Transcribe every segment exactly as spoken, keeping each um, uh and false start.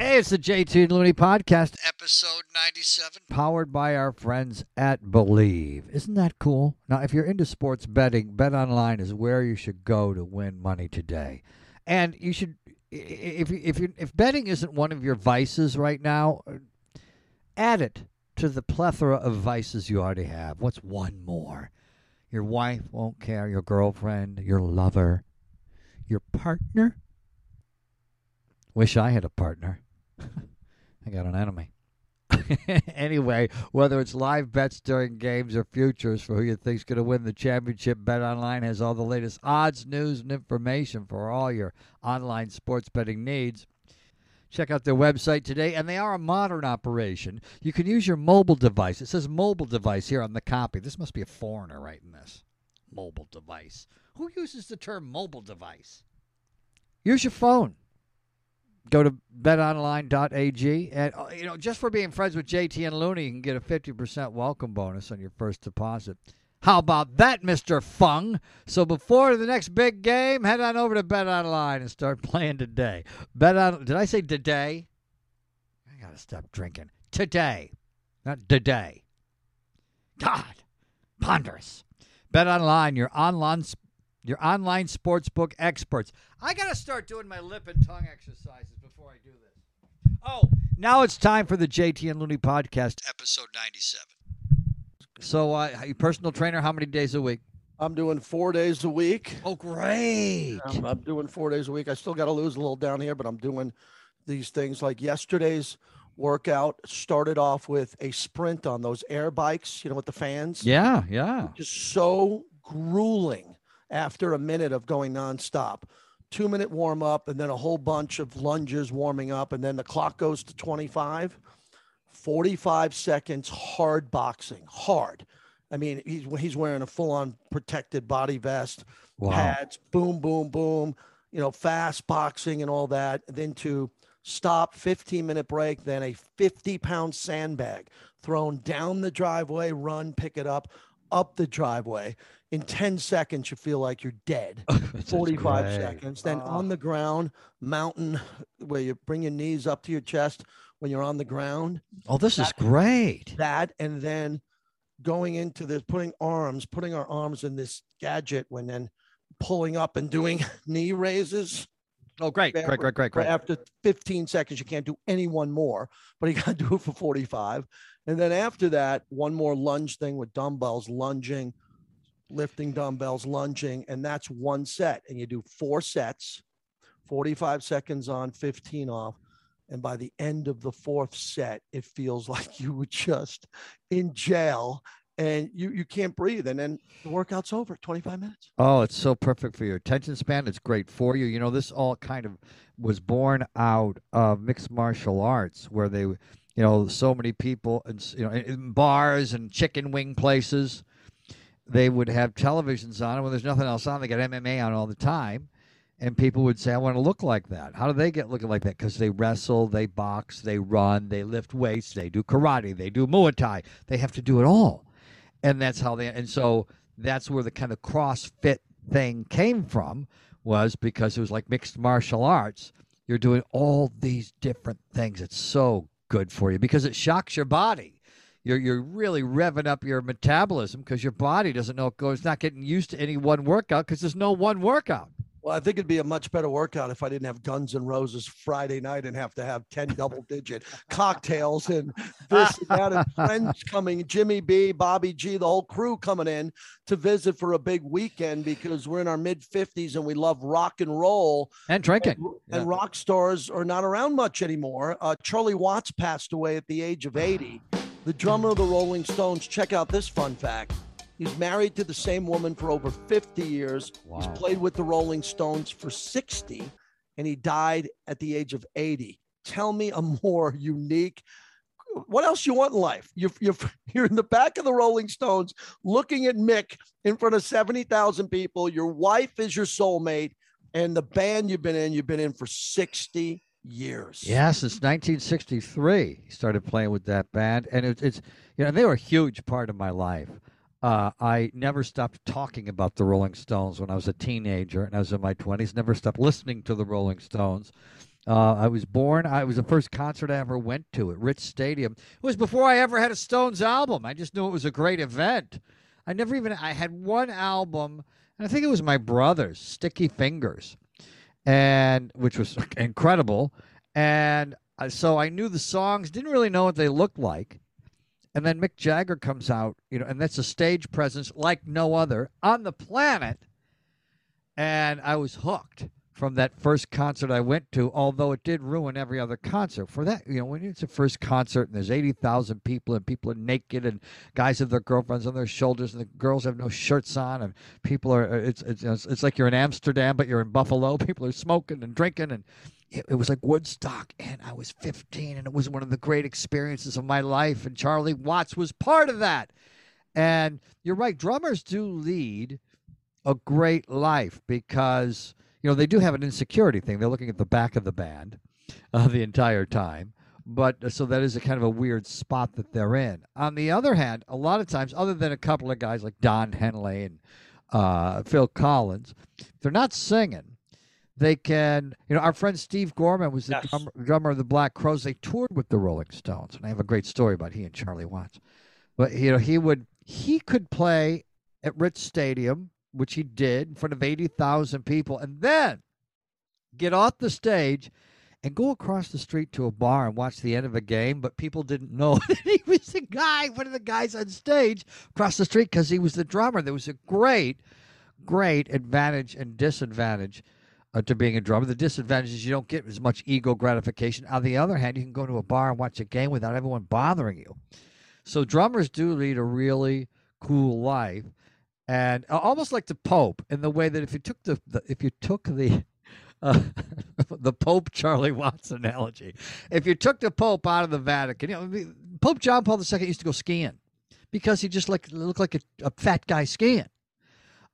Hey, it's the J T Looney Podcast, episode ninety-seven, powered by our friends at Believe. Isn't that cool? Now, if you're into sports betting, Bet Online is where you should go to win money today. And you should, if if you if betting isn't one of your vices right now, add it to the plethora of vices you already have. What's one more? Your wife won't care, your girlfriend, your lover, your partner. Wish I had a partner. I got an enemy. Anyway, whether it's live bets during games or futures for who you think's going to win the championship, Bet Online has all the latest odds, news, and information for all your online sports betting needs. Check out their website today, and they are a modern operation. You can use your mobile device. It says mobile device here on the copy. This must be a foreigner writing this. Mobile device. Who uses the term mobile device? Use your phone. Go to bet online dot a g, and you know, just for being friends with J T and Looney, you can get a fifty percent welcome bonus on your first deposit. How about that, Mister Fung? So before the next big game, head on over to Bet Online and start playing today. Bet on, did I say today? I gotta stop drinking. Today, not today. God, ponderous. Bet Online, your online. Sp- Your online sportsbook experts. I got to start doing my lip and tongue exercises before I do this. Oh, now it's time for the J T and Looney Podcast, episode ninety-seven. So, uh, you personal trainer, how many days a week? I'm doing four days a week. Oh, great. I'm, I'm doing four days a week. I still got to lose a little down here, but I'm doing these things. Like yesterday's workout started off with a sprint on those air bikes, you know, with the fans. Yeah, yeah. Just so grueling. After a minute of going nonstop, two minute warm up, and then a whole bunch of lunges warming up. And then the clock goes to twenty-five, forty-five seconds, hard boxing, hard. I mean, he's, he's wearing a full on protected body vest, wow. Pads, boom, boom, boom, you know, fast boxing and all that. And then to stop, fifteen minute break, then a fifty pound sandbag thrown down the driveway, run, pick it up, up the driveway. In ten seconds, you feel like you're dead. forty-five great. Seconds. Then oh. on the ground, mountain, where you bring your knees up to your chest when you're on the ground. Oh, this that, is great. That, and then going into this, putting arms, putting our arms in this gadget, when then pulling up and doing knee raises. Oh, great, after, great, great, great, great. After fifteen seconds, you can't do any one more, but you got to do it for forty-five. And then after that, one more lunge thing with dumbbells, lunging, lifting dumbbells, lunging, and that's one set. And you do four sets, forty-five seconds on, fifteen off. And by the end of the fourth set, it feels like you were just in jail and you, you can't breathe. And then the workout's over, twenty-five minutes. Oh, it's so perfect for your attention span. It's great for you. You know, this all kind of was born out of mixed martial arts, where they, you know, so many people, and you know, in bars and chicken wing places, they would have televisions on, and when there's nothing else on, they got M M A on all the time, and people would say, I want to look like that. How do they get looking like that? Because they wrestle, they box, they run, they lift weights, they do karate, they do Muay Thai. They have to do it all. And that's how they, and so that's where the kind of CrossFit thing came from, was because it was like mixed martial arts. You're doing all these different things. It's so good for you because it shocks your body. You're you're really revving up your metabolism because your body doesn't know it goes. It's not getting used to any one workout because there's no one workout. Well, I think it'd be a much better workout if I didn't have Guns N' Roses Friday night and have to have ten double-digit cocktails and this and that, and friends coming, Jimmy B, Bobby G, the whole crew coming in to visit for a big weekend because we're in our mid-fifties and we love rock and roll. And drinking. And, yeah. and rock stars are not around much anymore. Uh, Charlie Watts passed away at the age of eighty. The drummer of the Rolling Stones, check out this fun fact. He's married to the same woman for over fifty years. Wow. He's played with the Rolling Stones for sixty, and he died at the age of eighty. Tell me a more unique, what else you want in life? You're, you're, you're in the back of the Rolling Stones looking at Mick in front of seventy thousand people. Your wife is your soulmate, and the band you've been in, you've been in for sixty years. Yeah, since nineteen sixty-three, he started playing with that band, and it, it's you know, they were a huge part of my life. Uh, I never stopped talking about the Rolling Stones when I was a teenager, and I was in my twenties. Never stopped listening to the Rolling Stones. Uh, I was born. I, it was the first concert I ever went to at Rich Stadium. It was before I ever had a Stones album. I just knew it was a great event. I never even, I had one album, and I think it was my brother's, Sticky Fingers, and which was incredible. And so I knew the songs, didn't really know what they looked like. And then Mick Jagger comes out, you know, and that's a stage presence like no other on the planet. And I was hooked from that first concert I went to, although it did ruin every other concert. For that, you know, when it's a first concert and there's eighty thousand people and people are naked and guys have their girlfriends on their shoulders and the girls have no shirts on and people are, it's it's it's like you're in Amsterdam, but you're in Buffalo. People are smoking and drinking, and it, it was like Woodstock, and I was fifteen, and it was one of the great experiences of my life, and Charlie Watts was part of that. And you're right, drummers do lead a great life because, you know, they do have an insecurity thing. They're looking at the back of the band uh, the entire time. But uh, so that is a kind of a weird spot that they're in. On the other hand, a lot of times, other than a couple of guys like Don Henley and uh, Phil Collins, they're not singing. They can, you know, our friend Steve Gorman was the yes. drummer, drummer of the Black Crows. They toured with the Rolling Stones. And I have a great story about he and Charlie Watts. But, you know, he would, he could play at Rich Stadium, which he did in front of eighty thousand people, and then get off the stage and go across the street to a bar and watch the end of a game. But people didn't know that he was the guy, one of the guys on stage across the street, because he was the drummer. There was a great, great advantage and disadvantage uh, to being a drummer. The disadvantage is you don't get as much ego gratification. On the other hand, you can go to a bar and watch a game without everyone bothering you. So drummers do lead a really cool life. And almost like the Pope, in the way that if you took the, the if you took the uh, the Pope Charlie Watts analogy, if you took the Pope out of the Vatican, you know, Pope John Paul the Second used to go skiing because he just like looked like a, a fat guy skiing.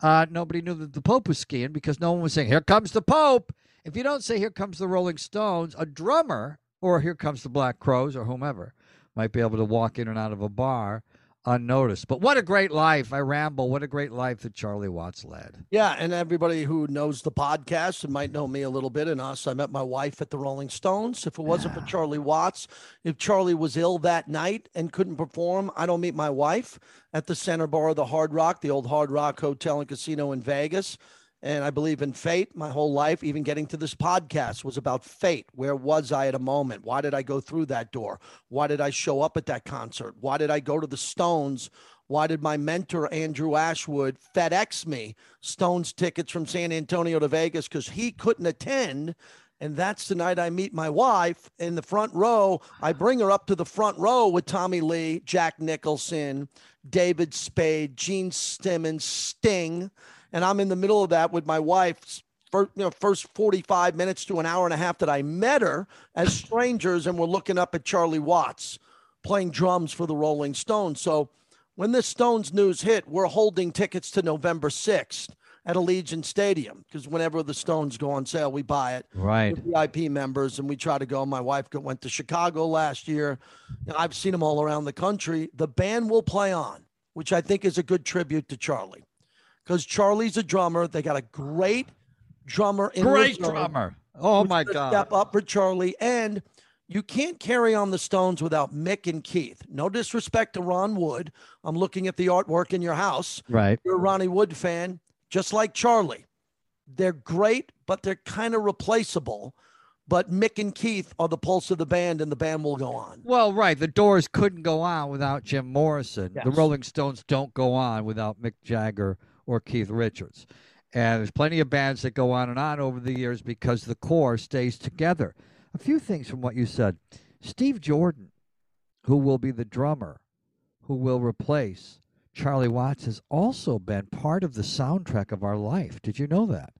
Uh, nobody knew that the Pope was skiing because no one was saying, "Here comes the Pope." If you don't say, "Here comes the Rolling Stones," a drummer or "Here comes the Black Crows" or whomever might be able to walk in and out of a bar unnoticed. But what a great life. I ramble. What a great life that Charlie Watts led. Yeah, and everybody who knows the podcast and might know me a little bit and us, I met my wife at the Rolling Stones. If it wasn't yeah. for Charlie Watts, if Charlie was ill that night and couldn't perform, I don't meet my wife at the Center Bar of the Hard Rock, the old Hard Rock Hotel and Casino in Vegas. And I believe in fate my whole life. Even getting to this podcast was about fate. Where was I at a moment? Why did I go through that door? Why did I show up at that concert? Why did I go to the Stones? Why did my mentor, Andrew Ashwood, FedEx me Stones tickets from San Antonio to Vegas because he couldn't attend? And that's the night I meet my wife in the front row. I bring her up to the front row with Tommy Lee, Jack Nicholson, David Spade, Gene Simmons, Sting. And I'm in the middle of that with my wife's first, you know, first forty-five minutes to an hour and a half that I met her as strangers. And we're looking up at Charlie Watts playing drums for the Rolling Stones. So when this Stones news hit, we're holding tickets to November sixth at Allegiant Stadium. Because whenever the Stones go on sale, we buy it. Right. V I P members. And we try to go. My wife went to Chicago last year. I've seen them all around the country. The band will play on, which I think is a good tribute to Charlie. Because Charlie's a drummer. They got a great drummer in Great reserve, drummer. Oh, my God. Step up for Charlie. And you can't carry on the Stones without Mick and Keith. No disrespect to Ron Wood. I'm looking at the artwork in your house. Right. You're a Ronnie Wood fan, just like Charlie. They're great, but they're kind of replaceable. But Mick and Keith are the pulse of the band, and the band will go on. Well, right. The Doors couldn't go on without Jim Morrison. Yes. The Rolling Stones don't go on without Mick Jagger or Keith Richards. And there's plenty of bands that go on and on over the years because the core stays together. A few things from what you said. Steve Jordan, who will be the drummer, who will replace Charlie Watts, has also been part of the soundtrack of our life. Did you know that?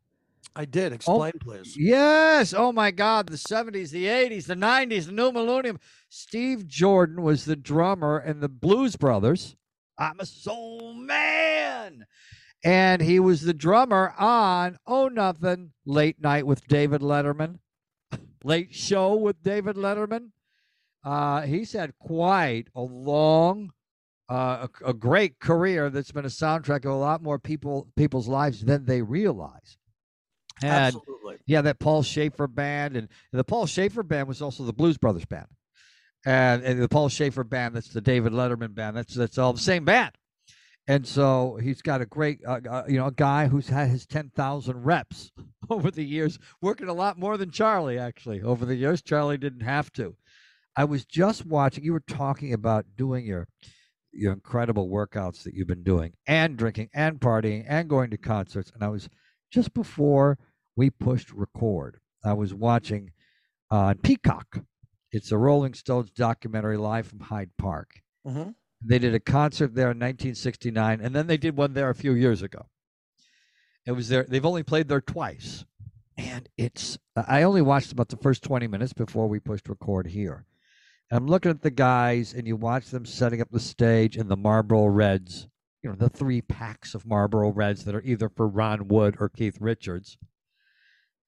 I did. Explain, oh, please. Yes. Oh, my God. The seventies, the eighties, the nineties, the new millennium. Steve Jordan was the drummer in the Blues Brothers. I'm a soul man. And he was the drummer on Oh Nothing, Late Night with David Letterman, Late Show with David Letterman. Uh, he's had quite a long, uh, a, a great career that's been a soundtrack of a lot more people people's lives than they realize. had, Absolutely. yeah, that Paul Schaefer band. And, and the Paul Schaefer band was also the Blues Brothers band. And, and the Paul Schaefer band, that's the David Letterman band. That's that's all the same band. And so he's got a great, uh, uh, you know, a guy who's had his ten thousand reps over the years, working a lot more than Charlie, actually, over the years. Charlie didn't have to. I was just watching, you were talking about doing your your incredible workouts that you've been doing, and drinking and partying and going to concerts. And I was, just before we pushed record, I was watching uh, Peacock. It's a Rolling Stones documentary, live from Hyde Park. Mm-hmm. They did a concert there in nineteen sixty-nine, and then they did one there a few years ago. It was there. They've only played there twice, and it's, I only watched about the first twenty minutes before we pushed record here. And I'm looking at the guys, and you watch them setting up the stage, and the Marlboro Reds, you know, the three packs of Marlboro Reds that are either for Ron Wood or Keith Richards.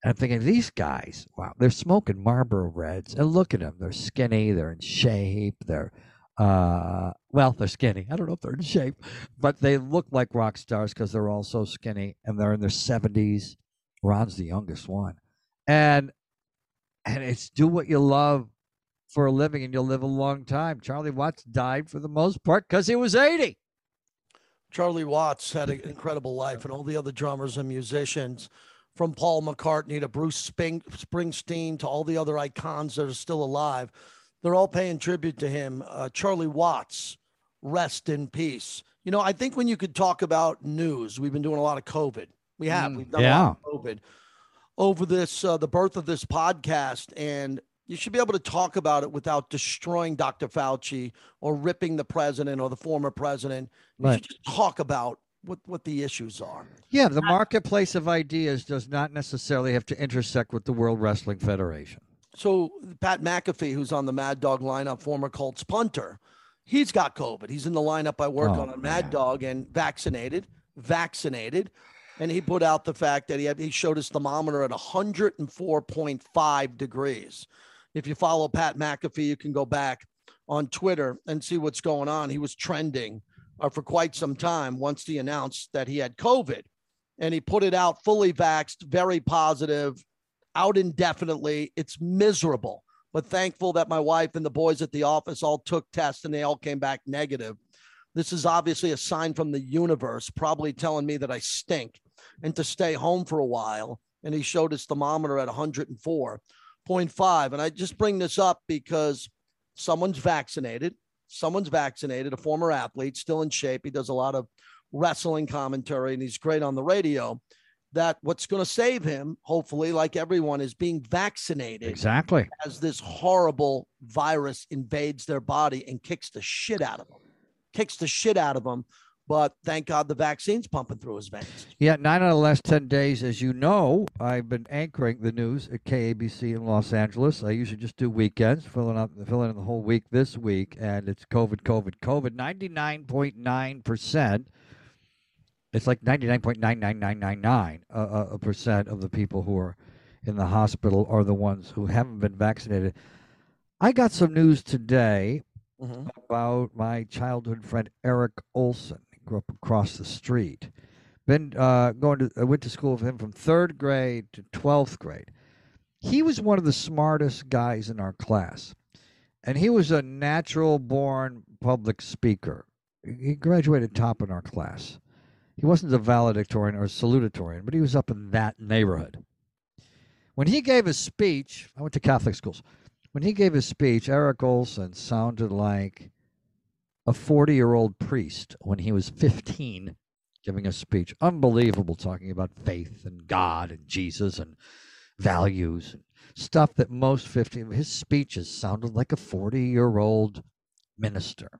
And I'm thinking, these guys, wow, they're smoking Marlboro Reds, and look at them. They're skinny. They're in shape. They're Uh, well, they're skinny. I don't know if they're in shape, but they look like rock stars because they're all so skinny, and they're in their seventies. Ron's the youngest one. And and it's do what you love for a living, and you'll live a long time. Charlie Watts died for the most part because he was eighty. Charlie Watts had an incredible life, and all the other drummers and musicians, from Paul McCartney to Bruce Spring- Springsteen to all the other icons that are still alive. They're all paying tribute to him. Uh, Charlie Watts, rest in peace. You know, I think when you could talk about news, we've been doing a lot of COVID. We have. We've done yeah. a lot of COVID. Over this, uh, the birth of this podcast, and you should be able to talk about it without destroying Doctor Fauci or ripping the president or the former president. You right. should just talk about what, what the issues are. Yeah, the marketplace of ideas does not necessarily have to intersect with the World Wrestling Federation. So Pat McAfee, who's on the Mad Dog lineup, former Colts punter, he's got COVID. He's in the lineup I work oh, on on Mad man. Dog, and vaccinated, vaccinated. And he put out the fact that he had, he showed his thermometer at one oh four point five degrees. If you follow Pat McAfee, you can go back on Twitter and see what's going on. He was trending uh, for quite some time once he announced that he had COVID. And he put it out, fully vaxxed, very positive, out indefinitely. It's miserable, but thankful that my wife and the boys at the office all took tests and they all came back negative. This is obviously a sign from the universe, probably telling me that I stink and to stay home for a while. And he showed his thermometer at one oh four point five. And I just bring this up because someone's vaccinated, someone's vaccinated, a former athlete, still in shape. He does a lot of wrestling commentary and he's great on the radio. That what's going to save him, hopefully, like everyone, is being vaccinated. Exactly. As this horrible virus invades their body and kicks the shit out of them, kicks the shit out of them. But thank God the vaccine's pumping through his veins. Yeah, nine out of the last ten days, as you know, I've been anchoring the news at K A B C in Los Angeles. I usually just do weekends, filling up, filling in the whole week this week, and it's COVID, COVID, COVID, ninety-nine point nine percent. It's like ninety-nine point nine nine nine nine nine uh, uh, percent of the people who are in the hospital are the ones who haven't been vaccinated. I got some news today mm-hmm. about my childhood friend, Eric Olson. He grew up across the street. Been uh, going to, I went to school with him from third grade to twelfth grade. He was one of the smartest guys in our class. And he was a natural born public speaker. He graduated top in our class. He wasn't a valedictorian or a salutatorian, but he was up in that neighborhood. When he gave his speech, I went to Catholic schools. When he gave his speech, Eric Olson sounded like a forty-year-old priest when he was fifteen giving a speech. Unbelievable, talking about faith and God and Jesus and values and stuff that most fifteen, his speeches sounded like a forty-year-old minister.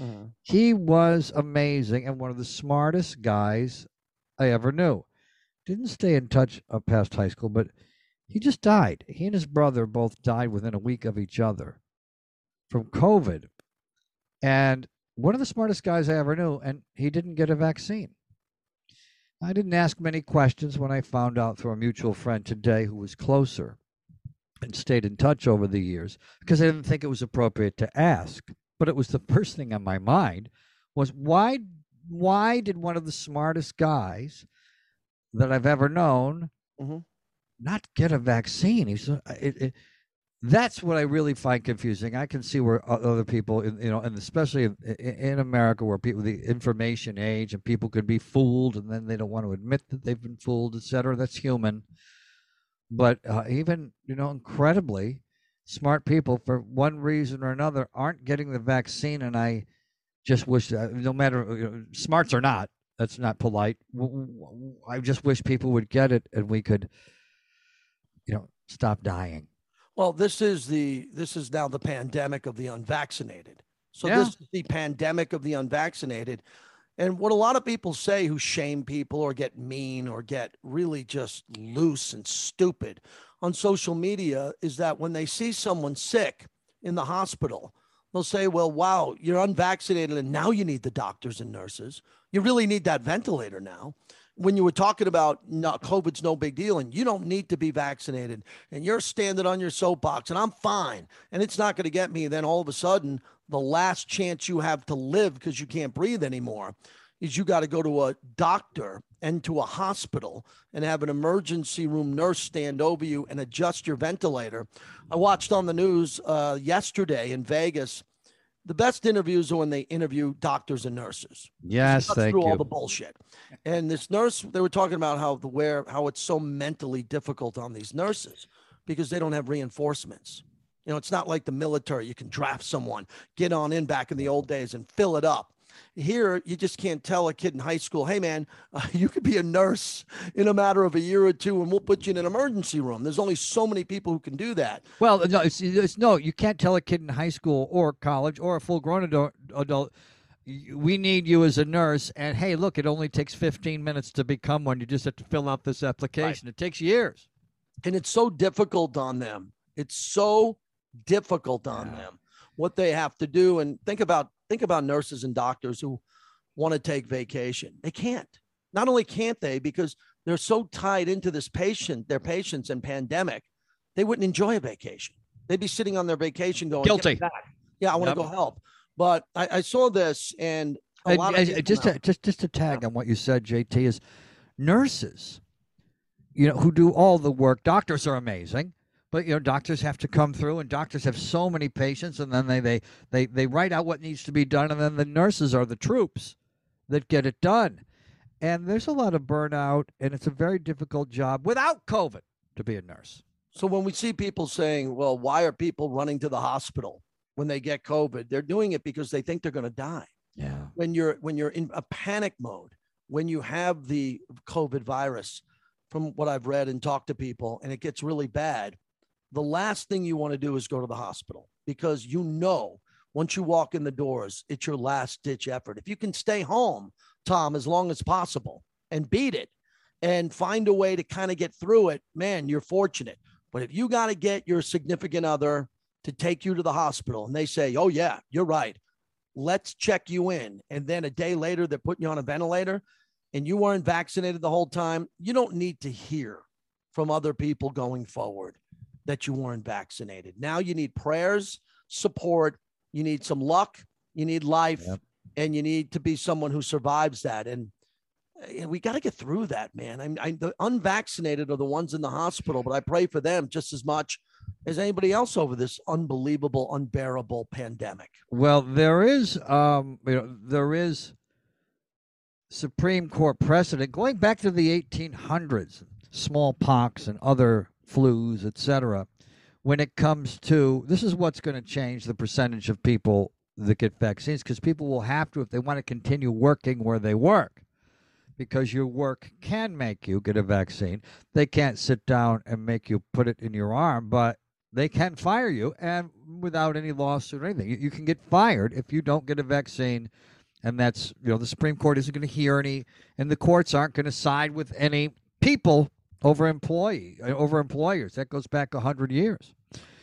Uh-huh. He was amazing and one of the smartest guys I ever knew. Didn't stay in touch uh, past high school, but he just died. He and his brother both died within a week of each other from COVID. And one of the smartest guys I ever knew, and he didn't get a vaccine. I didn't ask many questions when I found out through a mutual friend today who was closer and stayed in touch over the years, because I didn't think it was appropriate to ask. But it was the first thing on my mind was why, why did one of the smartest guys that I've ever known mm-hmm. not get a vaccine. He's it, it, that's what I really find confusing. I can see where other people, you know, and especially in, in America, where people, the information age, and people could be fooled, and then they don't want to admit that they've been fooled, et cetera. That's human. But uh, even, you know, incredibly smart people, for one reason or another, aren't getting the vaccine. And I just wish that, no matter, you know, smarts or not, that's not polite. I just wish people would get it, and we could, you know, stop dying. Well, this is the this is now the pandemic of the unvaccinated. So yeah. This is the pandemic of the unvaccinated. And what a lot of people say who shame people or get mean or get really just loose and stupid on social media is that when they see someone sick in the hospital, they'll say, well, wow, you're unvaccinated and now you need the doctors and nurses. You really need that ventilator now. When you were talking about no, COVID's no big deal and you don't need to be vaccinated and you're standing on your soapbox and I'm fine and it's not going to get me. Then all of a sudden, the last chance you have to live because you can't breathe anymore is you got to go to a doctor and to a hospital and have an emergency room nurse stand over you and adjust your ventilator. I watched on the news uh, yesterday in Vegas. The best interviews are when they interview doctors and nurses. Yes, thank you. Through all the bullshit. And this nurse, they were talking about how the where how it's so mentally difficult on these nurses because they don't have reinforcements. You know, it's not like the military. You can draft someone, get on in back in the old days and fill it up. Here, you just can't tell a kid in high school, hey, man, uh, you could be a nurse in a matter of a year or two, and we'll put you in an emergency room. There's only so many people who can do that. Well, no, it's, it's, no you can't tell a kid in high school or college or a full-grown adult, adult, we need you as a nurse, and, hey, look, it only takes fifteen minutes to become one. You just have to fill out this application. Right. It takes years. And it's so difficult on them. It's so difficult on yeah. them, what they have to do. And think about Think about nurses and doctors who want to take vacation. They can't. Not only can't they, because they're so tied into this patient, their patients and pandemic, they wouldn't enjoy a vacation. They'd be sitting on their vacation going, guilty. Yeah, I want yep. to go help. But I, I saw this and a I, lot of I, just, to, just, just to tag yeah. on what you said, J T, is nurses, you know, who do all the work. Doctors are amazing. But, you know, doctors have to come through, and doctors have so many patients, and then they, they, they, they write out what needs to be done, and then the nurses are the troops that get it done. And there's a lot of burnout, and it's a very difficult job without COVID to be a nurse. So when we see people saying, well, why are people running to the hospital when they get COVID? They're doing it because they think they're going to die. Yeah. When you're, when you're in a panic mode, when you have the COVID virus, from what I've read and talked to people, and it gets really bad, the last thing you want to do is go to the hospital because, you know, once you walk in the doors, it's your last ditch effort. If you can stay home, Tom, as long as possible and beat it and find a way to kind of get through it, man, you're fortunate. But if you got to get your significant other to take you to the hospital and they say, oh, yeah, you're right, let's check you in. And then a day later, they're putting you on a ventilator and you weren't vaccinated the whole time. You don't need to hear from other people going forward that you weren't vaccinated. Now you need prayers, support, you need some luck, you need life, yep. and you need to be someone who survives that. And, and we got to get through that, man. I, I, the unvaccinated are the ones in the hospital, but I pray for them just as much as anybody else over this unbelievable, unbearable pandemic. Well, there is, um, you know, there is Supreme Court precedent going back to the eighteen hundreds, smallpox and other flus, et cetera. When it comes to, this is what's going to change the percentage of people that get vaccines, because people will have to, if they want to continue working where they work, because your work can make you get a vaccine. They can't sit down and make you put it in your arm, but they can fire you, and without any lawsuit or anything. You, you can get fired if you don't get a vaccine. And that's, you know, the Supreme Court isn't going to hear any, and the courts aren't going to side with any people over employee, over employers. That goes back one hundred years.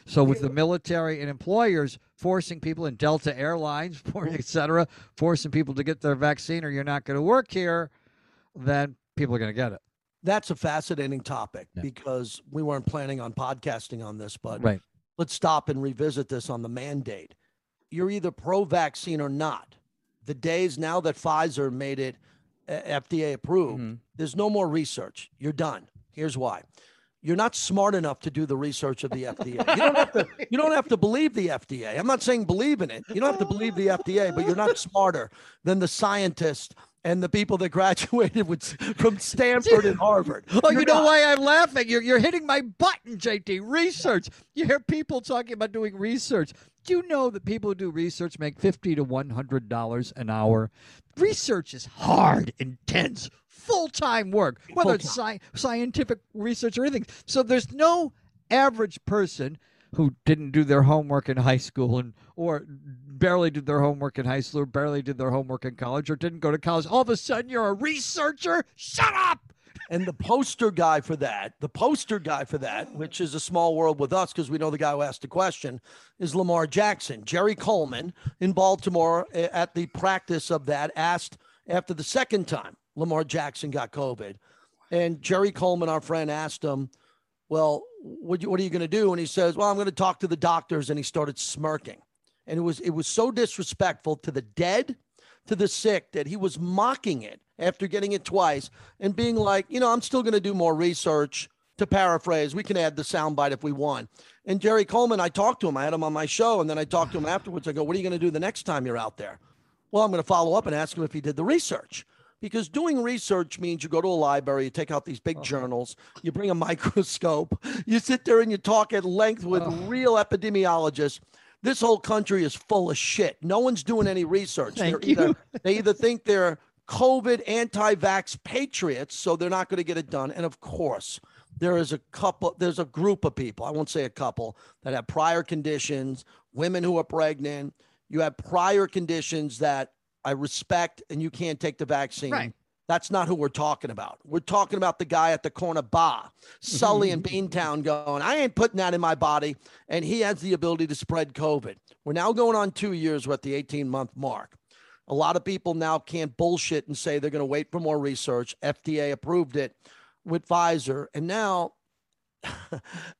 So with the military and employers forcing people, in Delta Airlines, et cetera, forcing people to get their vaccine or you're not going to work here, then people are going to get it. That's a fascinating topic yeah. because we weren't planning on podcasting on this, but right. let's stop and revisit this on the mandate. You're either pro-vaccine or not. The days now that Pfizer made it F D A approved, mm-hmm. there's no more research. You're done. Here's why. You're not smart enough to do the research of the F D A. You don't have to, you don't have to believe the F D A. I'm not saying believe in it. You don't have to believe the F D A, but you're not smarter than the scientists and the people that graduated with, from Stanford and Harvard. Oh, you're you know not. Why I'm laughing? You're, you're hitting my button, J T. Research. You hear people talking about doing research. Do you know that people who do research make fifty to one hundred dollars an hour? Research is hard, intense, full-time work, whether it's sci- scientific research or anything. So there's no average person who didn't do their homework in high school and or barely did their homework in high school or barely did their homework in college or didn't go to college. All of a sudden, you're a researcher. Shut up. And the poster guy for that, the poster guy for that, which is a small world with us because we know the guy who asked the question, is Lamar Jackson. Jerry Coleman in Baltimore at the practice of that asked after the second time Lamar Jackson got COVID. And Jerry Coleman, our friend, asked him, well, what, what are you going to do? And he says, well, I'm going to talk to the doctors. And he started smirking. And it was it was so disrespectful to the dead, to the sick, that he was mocking it after getting it twice and being like, you know, I'm still going to do more research. To paraphrase, we can add the soundbite if we want. And Jerry Coleman, I talked to him. I had him on my show. And then I talked to him afterwards. I go, what are you going to do the next time you're out there? Well, I'm going to follow up and ask him if he did the research. Because doing research means you go to a library, you take out these big oh. journals, you bring a microscope, you sit there and you talk at length with oh. real epidemiologists. This whole country is full of shit. No one's doing any research. Thank you. Either, they either think they're COVID anti-vax patriots, so they're not going to get it done. And of course, there is a couple, there's a group of people, I won't say a couple, that have prior conditions, women who are pregnant. You have prior conditions that I respect, and you can't take the vaccine. Right. That's not who we're talking about. We're talking about the guy at the corner bar, Sully and Beantown, going, I ain't putting that in my body, and he has the ability to spread COVID. We're now going on two years. We're at the eighteen-month mark. A lot of people now can't bullshit and say they're going to wait for more research. F D A approved it with Pfizer, and now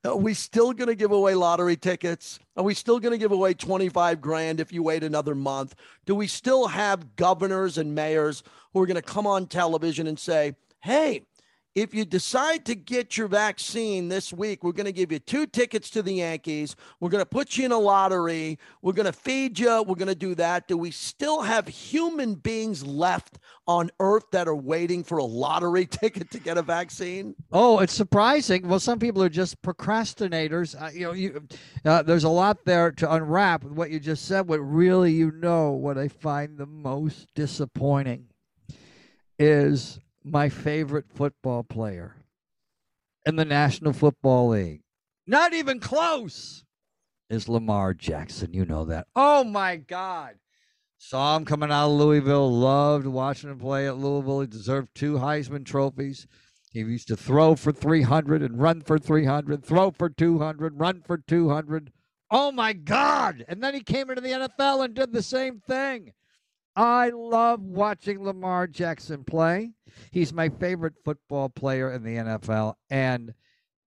are we still going to give away lottery tickets? Are we still going to give away twenty-five grand if you wait another month? Do we still have governors and mayors who are going to come on television and say, hey, if you decide to get your vaccine this week, we're going to give you two tickets to the Yankees. We're going to put you in a lottery. We're going to feed you. We're going to do that. Do we still have human beings left on earth that are waiting for a lottery ticket to get a vaccine? Oh, it's surprising. Well, some people are just procrastinators. Uh, you know, you, uh, there's a lot there to unwrap with what you just said. What really, you know, what I find the most disappointing is my favorite football player in the National Football League, not even close, is Lamar Jackson. You know that. Oh, my God. Saw him coming out of Louisville. Loved watching him play at Louisville. He deserved two Heisman trophies. He used to throw for three hundred and run for three hundred, throw for two hundred, run for two hundred. Oh, my God. And then he came into the N F L and did the same thing. I love watching Lamar Jackson play. He's my favorite football player in the N F L, and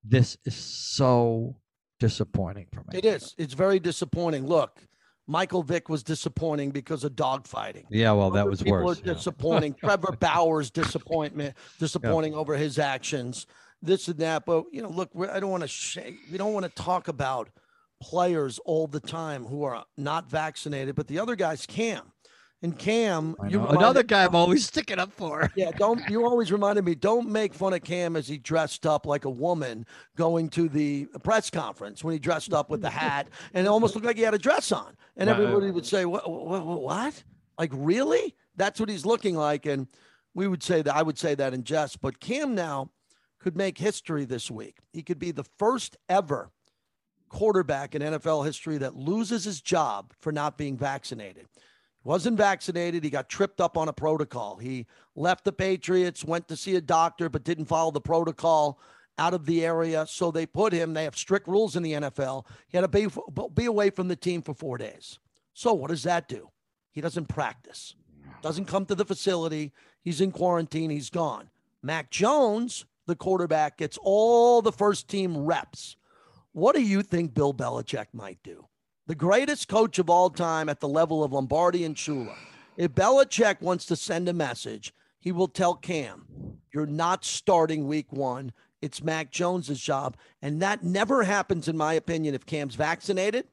this is so disappointing for me. It is. It's very disappointing. Look, Michael Vick was disappointing because of dogfighting. Yeah, well, that Other was people worse. Are yeah. disappointing. Trevor Bauer's disappointment, disappointing yeah. over his actions, this and that. But, you know, look, we're, I don't want to shake. We don't want to talk about players all the time who are not vaccinated, but the other guys can. And Cam, you another guy I'm always sticking up for. Yeah, don't you always reminded me, don't make fun of Cam as he dressed up like a woman going to the press conference when he dressed up with the hat and it almost looked like he had a dress on. And right. everybody would say, what, what, what, what? Like, really? That's what he's looking like. And we would say that, I would say that in jest. But Cam now could make history this week. He could be the first ever quarterback in N F L history that loses his job for not being vaccinated. Wasn't vaccinated. He got tripped up on a protocol. He left the Patriots, went to see a doctor, but didn't follow the protocol out of the area. So they put him. They have strict rules in the N F L. He had to be, be away from the team for four days. So what does that do? He doesn't practice, doesn't come to the facility. He's in quarantine. He's gone. Mac Jones, the quarterback, gets all the first team reps. What do you think Bill Belichick might do? The greatest coach of all time at the level of Lombardi and Shula. If Belichick wants to send a message, he will tell Cam, you're not starting week one. It's Mac Jones's job. And that never happens, in my opinion, if Cam's vaccinated.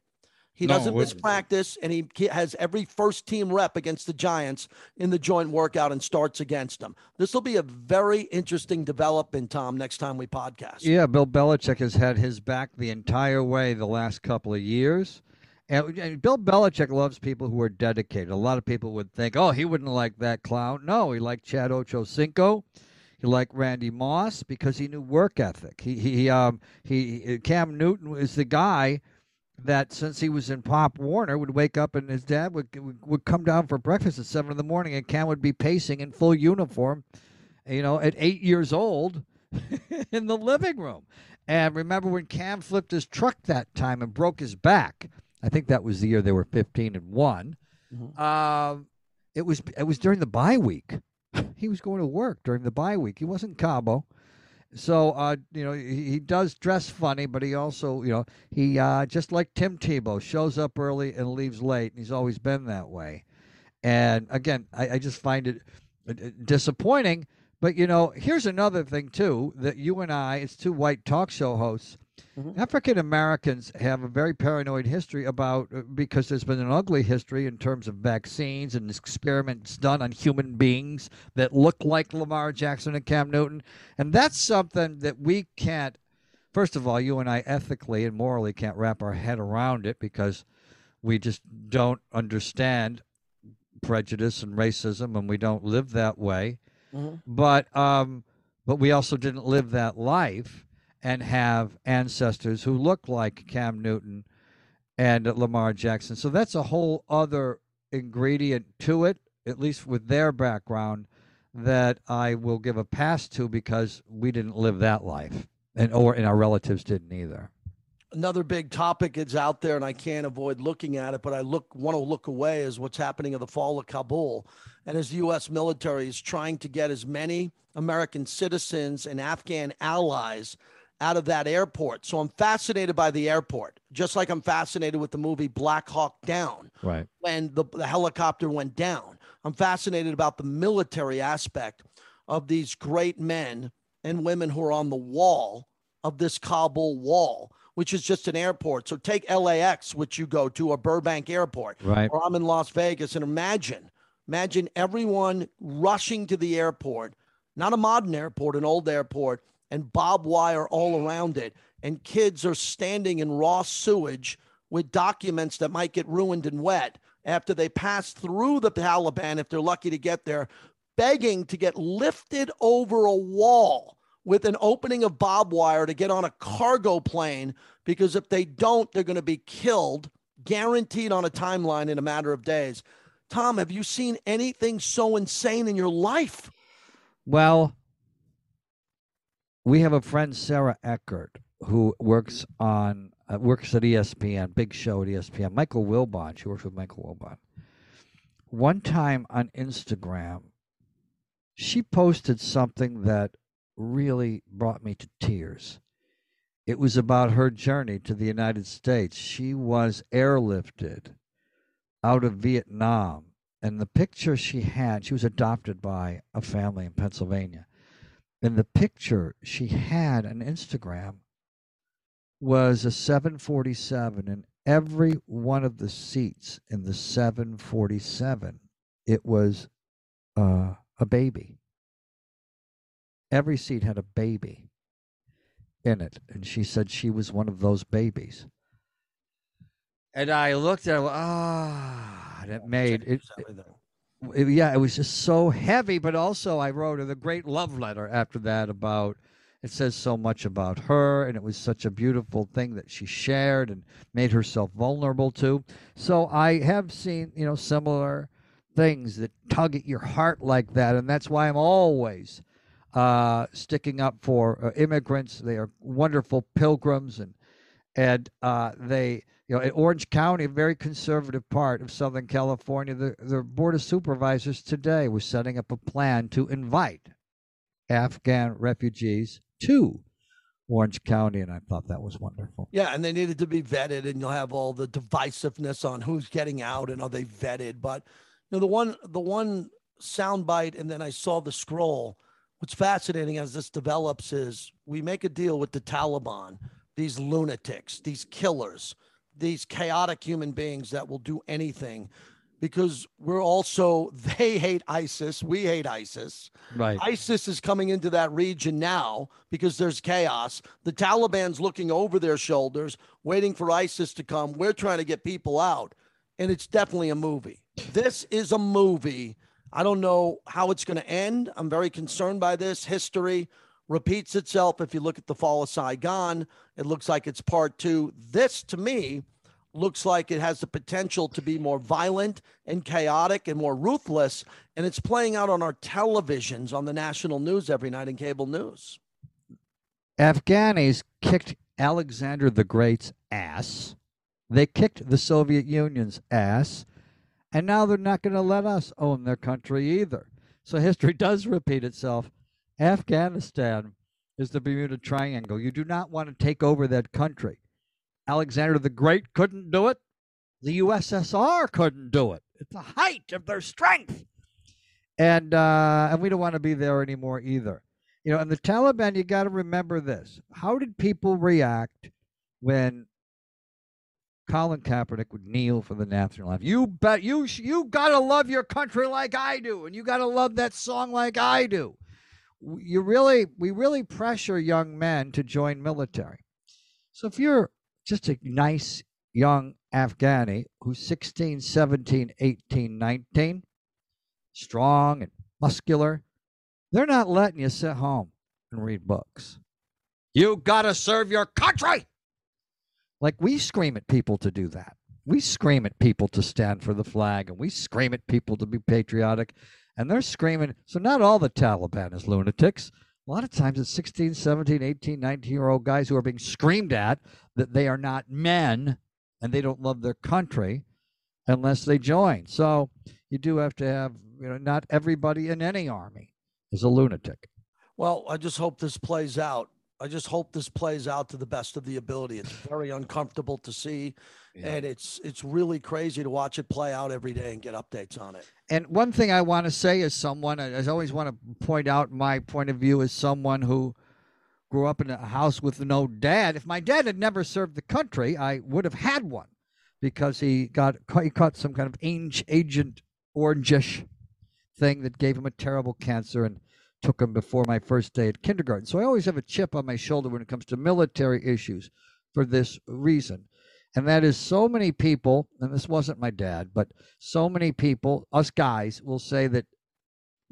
He no, doesn't miss practice, and he has every first team rep against the Giants in the joint workout and starts against them. This will be a very interesting development, Tom, next time we podcast. Yeah, Bill Belichick has had his back the entire way the last couple of years. And, and Bill Belichick loves people who are dedicated. A lot of people would think, oh, he wouldn't like that clown. No, he liked Chad Ochocinco. He liked Randy Moss because he knew work ethic. He, he, um, he, Cam Newton is the guy that since he was in Pop Warner would wake up and his dad would would come down for breakfast at seven in the morning and Cam would be pacing in full uniform, you know, at eight years old in the living room. And remember when Cam flipped his truck that time and broke his back? I think that was the year they were fifteen and one. Mm-hmm. Uh, it was it was during the bye week. He was going to work during the bye week. He wasn't Cabo. So, uh, you know, he, he does dress funny, but he also, you know, he uh, just like Tim Tebow, shows up early and leaves late. And he's always been that way. And again, I, I just find it disappointing. But, you know, here's another thing, too, that you and I, it's two white talk show hosts. Mm-hmm. African Americans have a very paranoid history about, because there's been an ugly history in terms of vaccines and experiments done on human beings that look like Lamar Jackson and Cam Newton. And that's something that we can't, first of all, you and I ethically and morally can't wrap our head around it because we just don't understand prejudice and racism and we don't live that way. Mm-hmm. But, um, but we also didn't live that life and have ancestors who look like Cam Newton and Lamar Jackson. So that's a whole other ingredient to it, at least with their background, that I will give a pass to because we didn't live that life, and or and our relatives didn't either. Another big topic is out there, and I can't avoid looking at it, but I look want to look away is what's happening in the fall of Kabul. And as the U S military is trying to get as many American citizens and Afghan allies out of that airport. So I'm fascinated by the airport, just like I'm fascinated with the movie Black Hawk Down. Right. When the, the helicopter went down. I'm fascinated about the military aspect of these great men and women who are on the wall of this Kabul wall, which is just an airport. So take L A X, which you go to, or Burbank Airport. Right. Or I'm in Las Vegas. And imagine, imagine everyone rushing to the airport, not a modern airport, an old airport, and barbed wire all around it. And kids are standing in raw sewage with documents that might get ruined and wet after they pass through the Taliban, if they're lucky to get there, begging to get lifted over a wall with an opening of barbed wire to get on a cargo plane, because if they don't, they're going to be killed, guaranteed on a timeline in a matter of days. Tom, have you seen anything so insane in your life? Well, we have a friend, Sarah Eckert, who works on uh, works at E S P N, big show at E S P N. Michael Wilbon, she works with Michael Wilbon. One time on Instagram, she posted something that really brought me to tears. It was about her journey to the United States. She was airlifted out of Vietnam, and the picture she had, she was adopted by a family in Pennsylvania. And the picture she had on Instagram was a seven forty-seven, and every one of the seats in the seven forty-seven, it was uh, a baby. Every seat had a baby in it, and she said she was one of those babies. And I looked at it, ah, oh, and it made it. Yeah, it was just so heavy, but also I wrote her the great love letter after that about, it says so much about her, and it was such a beautiful thing that she shared and made herself vulnerable to. So I have seen, you know, similar things that tug at your heart like that, and that's why I'm always uh, sticking up for uh, immigrants. They are wonderful pilgrims, and and uh, they... You know, in Orange County, a very conservative part of Southern California, the, the Board of Supervisors today was setting up a plan to invite Afghan refugees to Orange County, and I thought that was wonderful. Yeah, and they needed to be vetted, and you'll have all the divisiveness on who's getting out and are they vetted. But you know, the one the one soundbite, and then I saw the scroll what's fascinating as this develops is we make a deal with the Taliban, these lunatics, these killers, these chaotic human beings that will do anything, because we're also, they hate ISIS. We hate ISIS. Right. ISIS is coming into that region now because there's chaos. The Taliban's looking over their shoulders, waiting for ISIS to come. We're trying to get people out. And it's definitely a movie. This is a movie. I don't know how it's going to end. I'm very concerned by this. History repeats itself. If you look at the fall of Saigon, it looks like it's part two. This, to me, looks like it has the potential to be more violent and chaotic and more ruthless. And it's playing out on our televisions, on the national news every night in cable news. Afghanis kicked Alexander the Great's ass. They kicked the Soviet Union's ass. And now they're not going to let us own their country either. So history does repeat itself. Afghanistan is the Bermuda Triangle. You do not want to take over that country. Alexander the Great couldn't do it. The U S S R couldn't do it. It's the height of their strength. And uh, and we don't want to be there anymore either. You know, and the Taliban, you got to remember this. How did people react when Colin Kaepernick would kneel for the national anthem? You bet. You, you got to love your country like I do. And you got to love that song like I do. You really, we really pressure young men to join military. So if you're just a nice young Afghani who's sixteen, seventeen, eighteen, nineteen, strong and muscular, they're not letting you sit home and read books. You gotta serve your country. Like we scream at people to do that. We scream at people to stand for the flag, and we scream at people to be patriotic, and they're screaming. So not all the Taliban is lunatics. A lot of times it's sixteen, seventeen, eighteen, nineteen-year-old guys who are being screamed at that they are not men and they don't love their country unless they join. So you do have to have, you know, not everybody in any army is a lunatic. Well, I just hope this plays out. I just hope this plays out to the best of the ability. It's very uncomfortable to see, yeah. and it's it's really crazy to watch it play out every day and get updates on it. And one thing I want to say as someone, I always want to point out my point of view as someone who grew up in a house with no dad. If my dad had never served the country, I would have had one because he got he caught some kind of Agent Orange-ish thing that gave him a terrible cancer and took him before my first day at kindergarten. So I always have a chip on my shoulder when it comes to military issues for this reason. And that is so many people, and this wasn't my dad, but so many people, us guys, will say that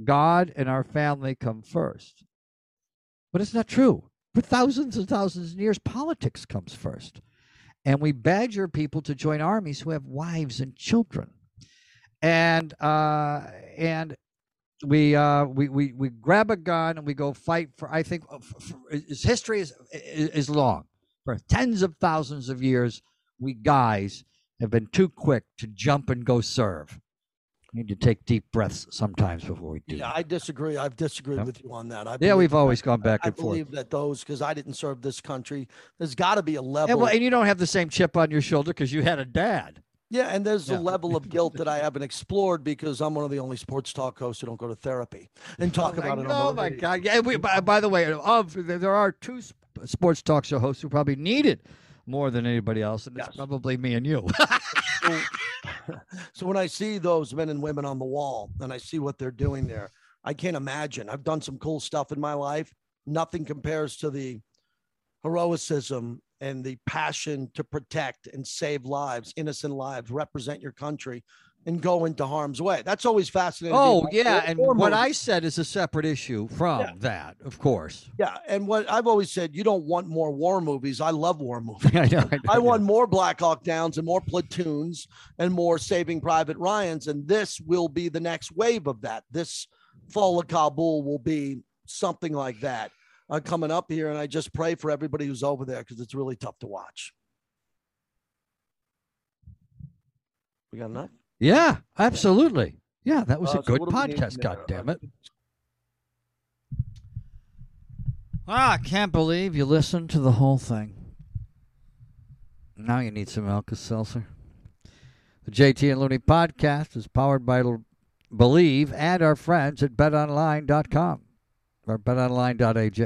God and our family come first. But it's not true. For thousands and thousands of years, politics comes first. And we badger people to join armies who have wives and children. And, uh, and, We, uh, we we we grab a gun and we go fight for, I think, for, for, is history is, is is long. For tens of thousands of years, we guys have been too quick to jump and go serve. We need to take deep breaths sometimes before we do. Yeah, that. I disagree. I've disagreed yeah. with you on that. I yeah, we've always that, gone back I, and forth. I believe forth. that those, because I didn't serve this country, there's got to be a level. And, well, and you don't have the same chip on your shoulder because you had a dad. Yeah, and there's yeah. a level of guilt that I haven't explored because I'm one of the only sports talk hosts who don't go to therapy and talk oh about it. Oh, my radio. God. Yeah, we, by, by the way, of, there are two sports talk show hosts who probably need it more than anybody else, and yes. it's probably me and you. so, so when I see those men and women on the wall and I see what they're doing there, I can't imagine. I've done some cool stuff in my life. Nothing compares to the heroism and the passion to protect and save lives, innocent lives, represent your country, and go into harm's way. That's always fascinating. Oh, yeah, and what I said is a separate issue from yeah. that, of course. Yeah, and what I've always said, you don't want more war movies. I love war movies. I, know, I, know, I want yeah. more Black Hawk Downs and more Platoons and more Saving Private Ryans, and this will be the next wave of that. This fall of Kabul will be something like that. Uh, coming up here, and I just pray for everybody who's over there because it's really tough to watch. We got enough? Yeah, absolutely. Yeah, that was uh, a good so podcast, God damn it. Ah, I can't believe you listened to the whole thing. Now you need some Alka-Seltzer. The J T and Looney podcast is powered by Believe and our friends at bet online dot com. or bet online dot a g.